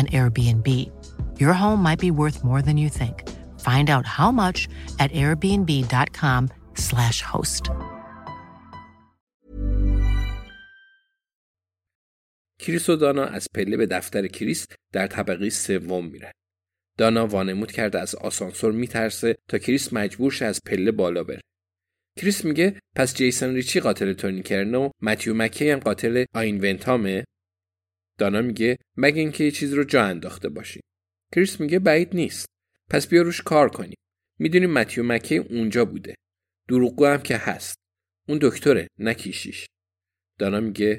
an Airbnb. Your home might be worth more than you think. Find out how much at airbnb.com/host. کریس و دانا از پله به دفتر کریس در طبقه سوم میره. دانا وانمود کرده از آسانسور میترسه تا کریس مجبور شه از پله بالا بره. کریس میگه پس جیسن ریچی قاتل تونی کرن و متیو مکی هم قاتل آین ونتامه؟ دانا میگه مگه اینکه یه چیز رو جا انداخته باشی. کریس میگه بعید نیست. پس بیا روش کار کنیم. میدونیم متیو مکی اونجا بوده. دروغگو هم که هست. اون دکتره نکیشیش. دانا میگه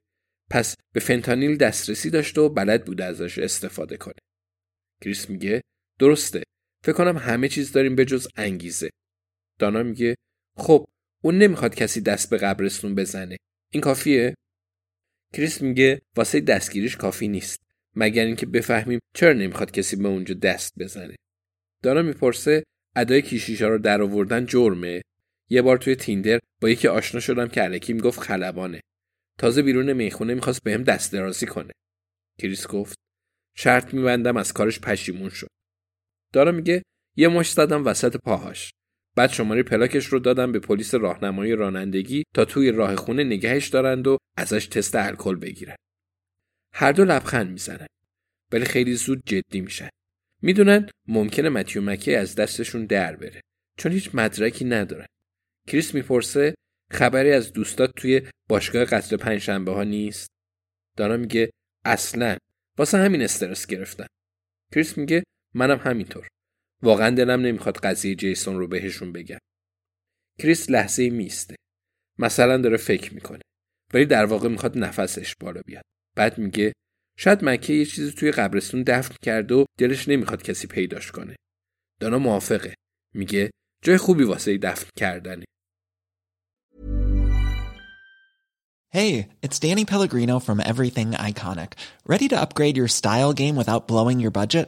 پس به فنتانیل دسترسی داشته و بلد بوده ازش استفاده کنه. کریس میگه درسته. فکر کنم همه چیز داریم به جز انگیزه. دانا میگه خب اون نمیخواد کسی دست به قبرستون بزنه. این کافیه؟ کریس میگه واسه دستگیریش کافی نیست، مگر اینکه بفهمیم چرا نمیخواد کسی به اونجا دست بزنه. دانا میپرسه ادای کیشیشا رو در آوردن جرمه؟ یه بار توی تیندر با یکی آشنا شدم که الکی میگفت خلبانه. تازه بیرون میخونه میخواست بهم دست درازی کنه. کریس گفت شرط میبندم از کارش پشیمون شد. دانا میگه یه مشت زدم وسط پاهاش. بعد شماره پلاکش رو دادم به پلیس راهنمایی رانندگی تا توی راه خونه نگهش دارند و ازش تست الکل بگیرن. هر دو لبخند میزنن ولی خیلی زود جدی میشن. میدونن ممکنه متیو مکی از دستشون در بره چون هیچ مدرکی ندارن. کریس میپرسه خبری از دوستات توی باشگاه قتل پنجشنبه ها نیست؟ دانا میگه اصلا، واسه همین استرس گرفتم. کریس میگه منم همینطور. واقعا دلم نمیخواد قضیه جیسون رو بهشون بگم. کریس لحظه‌ای میسته. مثلا داره فکر میکنه. ولی در واقع میخواد نفسش بالا بیاد. بعد میگه شاید مکه یه چیزی توی قبرستون دفن کرده و دلش نمیخواد کسی پیداش کنه. دانا موافقه. میگه جای خوبی واسه دفن کردنه. Hey, it's Danny Pellegrino from Everything Iconic. Ready to upgrade your style game without blowing your budget?